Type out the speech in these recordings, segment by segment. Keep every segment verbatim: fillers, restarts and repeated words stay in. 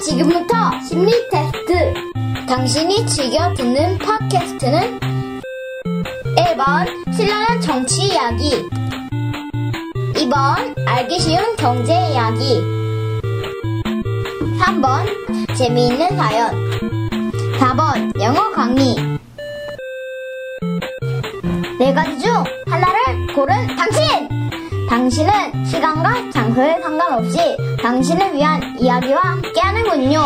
지금부터 심리 테스트. 당신이 즐겨 듣는 팟캐스트는 일 번 신랄한 정치 이야기, 이 번 알기 쉬운 경제 이야기, 삼 번 재미있는 사연, 사 번 영어 강의. 네 가지 중 하나를 고른 당신! 당신은 시간과 장소에 상관없이 당신을 위한 이야기와 함께하는군요.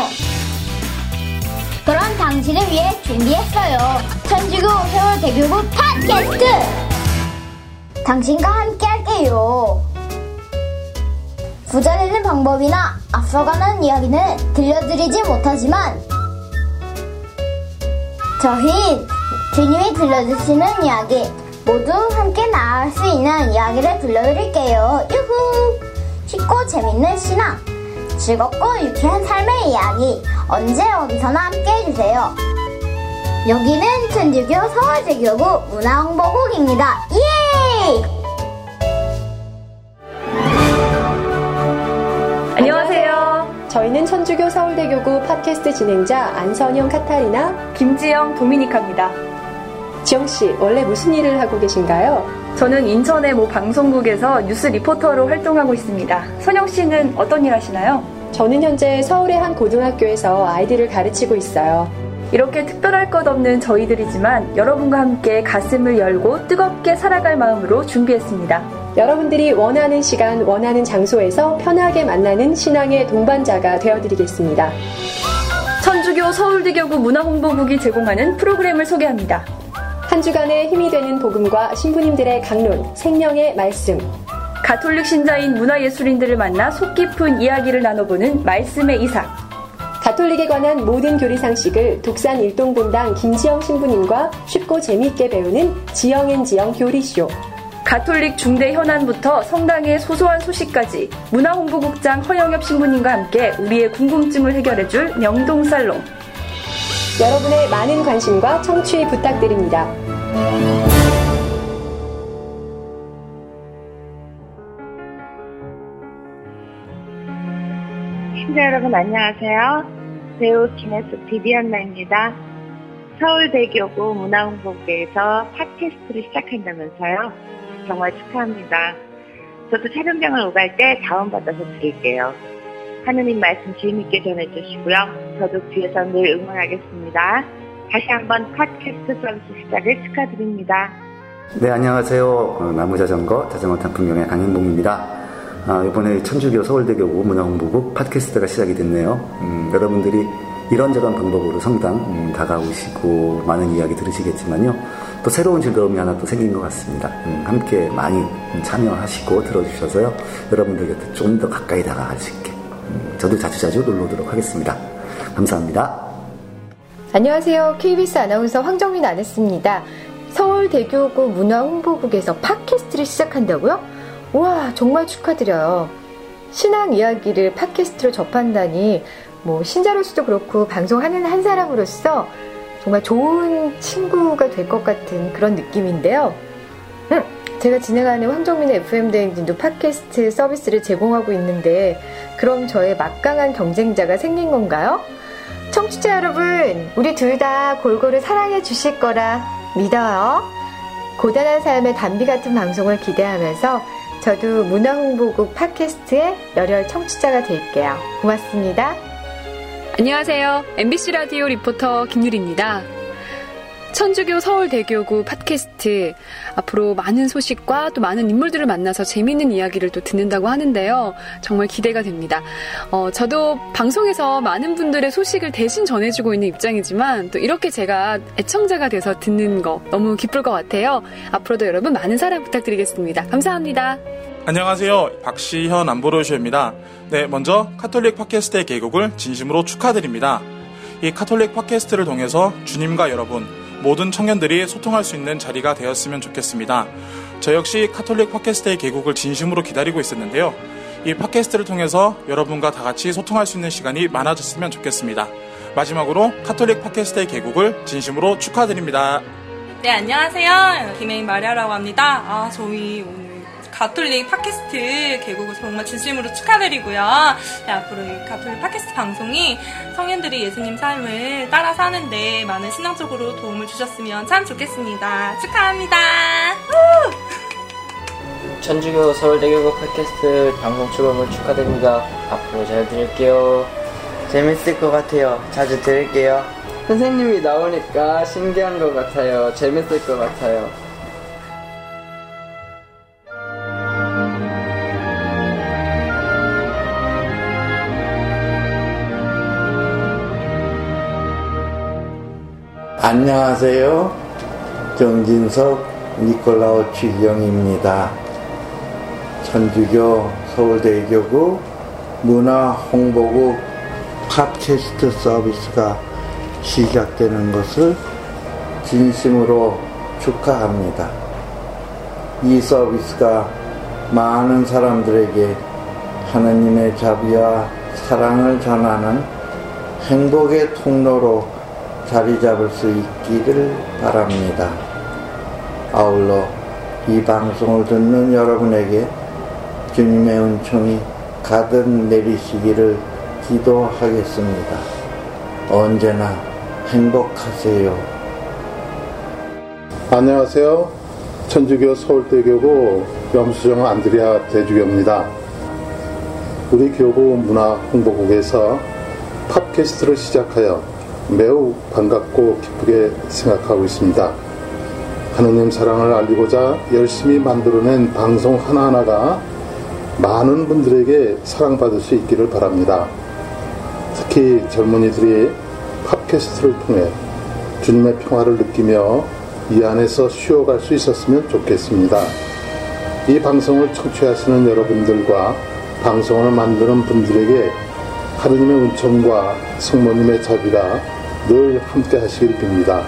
그럼 당신을 위해 준비했어요. 천주교 서울대교구 팟캐스트! 당신과 함께할게요. 부자되는 방법이나 앞서가는 이야기는 들려드리지 못하지만 저희 주님이 들려주시는 이야기, 모두 함께 나아갈 수 있는 이야기를 들려드릴게요. 유후! 쉽고 재밌는 신앙, 즐겁고 유쾌한 삶의 이야기, 언제 어디서나 함께 해주세요. 여기는 천주교 서울대교구 문화홍보국입니다. 예이! 안녕하세요. 저희는 천주교 서울대교구 팟캐스트 진행자 안선영 카타리나, 김지영 도미니카입니다. 지영씨, 원래 무슨 일을 하고 계신가요? 저는 인천의 모 방송국에서 뉴스 리포터로 활동하고 있습니다. 선영씨는 어떤 일 하시나요? 저는 현재 서울의 한 고등학교에서 아이들을 가르치고 있어요. 이렇게 특별할 것 없는 저희들이지만 여러분과 함께 가슴을 열고 뜨겁게 살아갈 마음으로 준비했습니다. 여러분들이 원하는 시간, 원하는 장소에서 편하게 만나는 신앙의 동반자가 되어드리겠습니다. 천주교 서울대교구 문화홍보국이 제공하는 프로그램을 소개합니다. 한 주간의 힘이 되는 복음과 신부님들의 강론, 생명의 말씀, 가톨릭 신자인 문화예술인들을 만나 속 깊은 이야기를 나눠보는 말씀의 이삭, 가톨릭에 관한 모든 교리상식을 독산일동본당 김지영 신부님과 쉽고 재미있게 배우는 지영앤지영 교리쇼, 가톨릭 중대 현안부터 성당의 소소한 소식까지 문화홍보국장 허영엽 신부님과 함께 우리의 궁금증을 해결해줄 명동살롱, 여러분의 많은 관심과 청취 부탁드립니다. 시청자 여러분 안녕하세요. 배우 김혜숙 비비언나입니다. 서울대교구 문화홍보국에서 팟캐스트를 시작한다면서요. 정말 축하합니다. 저도 촬영장을 오갈 때 다운받아서 드릴게요. 하느님 말씀 재미있게 전해주시고요. 저도 뒤에서 늘 응원하겠습니다. 다시 한번 팟캐스트 서비스 시작을 축하드립니다. 네, 안녕하세요. 나무자전거 자전거 단풍경의 강현봉입니다. 아, 이번에 천주교 서울대교구 문화홍보국 팟캐스트가 시작이 됐네요. 음, 여러분들이 이런저런 방법으로 성당 음, 다가오시고 많은 이야기 들으시겠지만요. 또 새로운 즐거움이 하나 또 생긴 것 같습니다. 음, 함께 많이 참여하시고 들어주셔서요. 여러분들 곁에 좀 더 가까이 다가갈 수 있게 저도 자주자주 놀러오도록 하겠습니다. 감사합니다. 안녕하세요. 케이비에스 아나운서 황정민 아나운서입니다. 서울대교구 문화홍보국에서 팟캐스트를 시작한다고요? 우와, 정말 축하드려요. 신앙 이야기를 팟캐스트로 접한다니, 뭐 신자로서도 그렇고 방송하는 한 사람으로서 정말 좋은 친구가 될 것 같은 그런 느낌인데요. 음, 제가 진행하는 황정민의 에프엠 대행진도 팟캐스트 서비스를 제공하고 있는데, 그럼 저의 막강한 경쟁자가 생긴 건가요? 청취자 여러분, 우리 둘 다 골고루 사랑해 주실 거라 믿어요. 고단한 삶의 단비 같은 방송을 기대하면서 저도 문화홍보국 팟캐스트의 열혈 청취자가 될게요. 고맙습니다. 안녕하세요. 엠비씨 라디오 리포터 김유리입니다. 천주교 서울대교구 팟캐스트, 앞으로 많은 소식과 또 많은 인물들을 만나서 재미있는 이야기를 또 듣는다고 하는데요. 정말 기대가 됩니다. 어, 저도 방송에서 많은 분들의 소식을 대신 전해주고 있는 입장이지만 또 이렇게 제가 애청자가 돼서 듣는 거 너무 기쁠 것 같아요. 앞으로도 여러분 많은 사랑 부탁드리겠습니다. 감사합니다. 안녕하세요. 박시현 안보로쇼입니다. 네, 먼저 카톨릭 팟캐스트의 개국을 진심으로 축하드립니다. 이 카톨릭 팟캐스트를 통해서 주님과 여러분, 모든 청년들이 소통할 수 있는 자리가 되었으면 좋겠습니다. 저 역시 카톨릭 팟캐스트의 개국을 진심으로 기다리고 있었는데요. 이 팟캐스트를 통해서 여러분과 다 같이 소통할 수 있는 시간이 많아졌으면 좋겠습니다. 마지막으로 카톨릭 팟캐스트의 개국을 진심으로 축하드립니다. 네, 안녕하세요. 김혜인 마리아라고 합니다. 아, 저희 오늘 가톨릭 팟캐스트 개국을 정말 진심으로 축하드리고요. 네, 앞으로 이 가톨릭 팟캐스트 방송이 성현들이 예수님 삶을 따라 사는데 많은 신앙적으로 도움을 주셨으면 참 좋겠습니다. 축하합니다. 우! 천주교 서울대교구 팟캐스트 방송 출범을 축하드립니다. 앞으로 잘 들을게요. 재밌을 것 같아요. 자주 들을게요. 선생님이 나오니까 신기한 것 같아요. 재밌을 것 같아요. 안녕하세요. 정진석 니콜라오 취경입니다. 천주교 서울대교구 문화홍보국 팟캐스트 서비스가 시작되는 것을 진심으로 축하합니다. 이 서비스가 많은 사람들에게 하나님의 자비와 사랑을 전하는 행복의 통로로 자리 잡을 수 있기를 바랍니다. 아울러 이 방송을 듣는 여러분에게 주님의 은총이 가득 내리시기를 기도하겠습니다. 언제나 행복하세요. 안녕하세요. 천주교 서울대교구 염수정 안드레아 대주교입니다. 우리 교구 문화홍보국에서 팟캐스트를 시작하여 매우 반갑고 기쁘게 생각하고 있습니다. 하느님 사랑을 알리고자 열심히 만들어낸 방송 하나하나가 많은 분들에게 사랑받을 수 있기를 바랍니다. 특히 젊은이들이 팟캐스트를 통해 주님의 평화를 느끼며 이 안에서 쉬어갈 수 있었으면 좋겠습니다. 이 방송을 청취하시는 여러분들과 방송을 만드는 분들에게 하느님의 은총과 성모님의 자비가 늘 함께 하시길 빕니다.